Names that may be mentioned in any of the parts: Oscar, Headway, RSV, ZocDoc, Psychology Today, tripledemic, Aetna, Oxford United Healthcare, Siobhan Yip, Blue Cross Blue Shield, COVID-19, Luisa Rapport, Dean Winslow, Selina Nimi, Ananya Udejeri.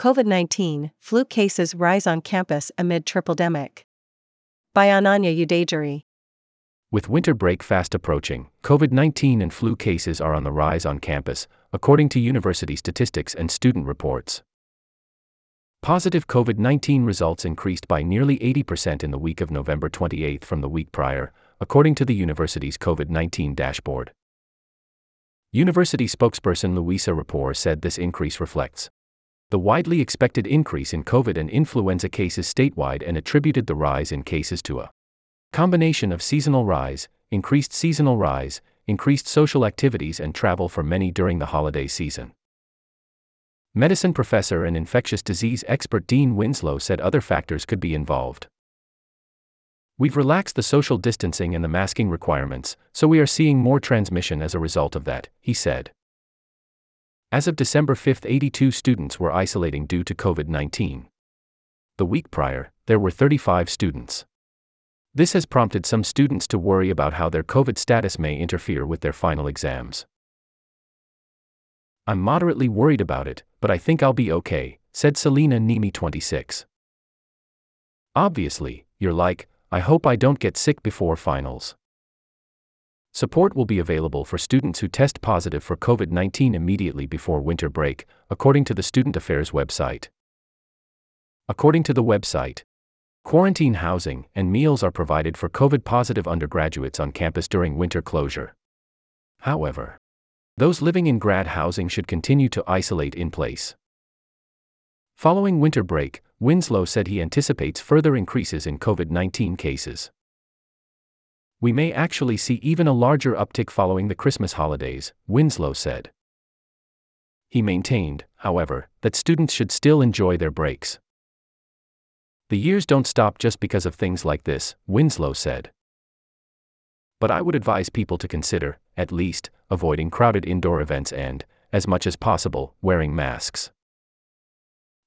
COVID-19, flu cases rise on campus amid tripledemic. By Ananya Udejeri. With winter break fast approaching, COVID-19 and flu cases are on the rise on campus, according to university statistics and student reports. Positive COVID-19 results increased by nearly 80% in the week of November 28 from the week prior, according to the university's COVID-19 dashboard. University spokesperson Luisa Rapport said this increase reflects the widely expected increase in COVID and influenza cases statewide and attributed the rise in cases to a combination of seasonal rise, increased social activities and travel for many during the holiday season. Medicine professor and infectious disease expert Dean Winslow said other factors could be involved. We've relaxed the social distancing and the masking requirements, so we are seeing more transmission as a result of that, he said. As of December 5, 82 students were isolating due to COVID-19. The week prior, there were 35 students. This has prompted some students to worry about how their COVID status may interfere with their final exams. I'm moderately worried about it, but I think I'll be okay, said Selina Nimi, 26. Obviously, you're like, I hope I don't get sick before finals. Support will be available for students who test positive for COVID-19 immediately before winter break, according to the Student Affairs website. According to the website, quarantine housing and meals are provided for COVID-positive undergraduates on campus during winter closure. However, those living in grad housing should continue to isolate in place. Following winter break, Winslow said he anticipates further increases in COVID-19 cases. We may actually see even a larger uptick following the Christmas holidays, Winslow said. He maintained, however, that students should still enjoy their breaks. The years don't stop just because of things like this, Winslow said. But I would advise people to consider, at least, avoiding crowded indoor events and, as much as possible, wearing masks.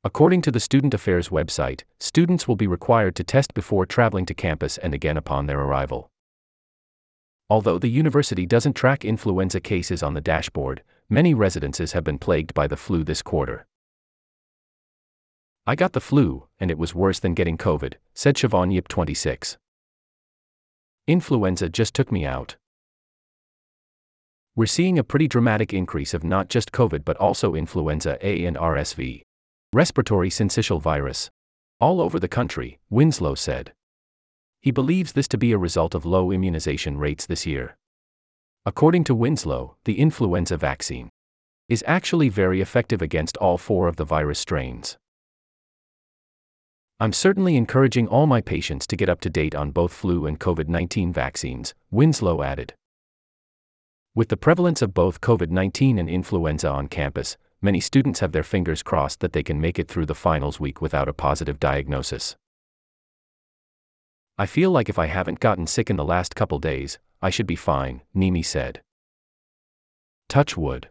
According to the Student Affairs website, students will be required to test before traveling to campus and again upon their arrival. Although the university doesn't track influenza cases on the dashboard, many residences have been plagued by the flu this quarter. I got the flu, and it was worse than getting COVID, said Siobhan Yip, 26. Influenza just took me out. We're seeing a pretty dramatic increase of not just COVID but also influenza A and RSV, respiratory syncytial virus, all over the country, Winslow said. He believes this to be a result of low immunization rates this year. According to Winslow, the influenza vaccine is actually very effective against all four of the virus strains. I'm certainly encouraging all my patients to get up to date on both flu and COVID-19 vaccines, Winslow added. With the prevalence of both COVID-19 and influenza on campus, many students have their fingers crossed that they can make it through the finals week without a positive diagnosis. I feel like if I haven't gotten sick in the last couple days, I should be fine, Nimi said. Touch wood.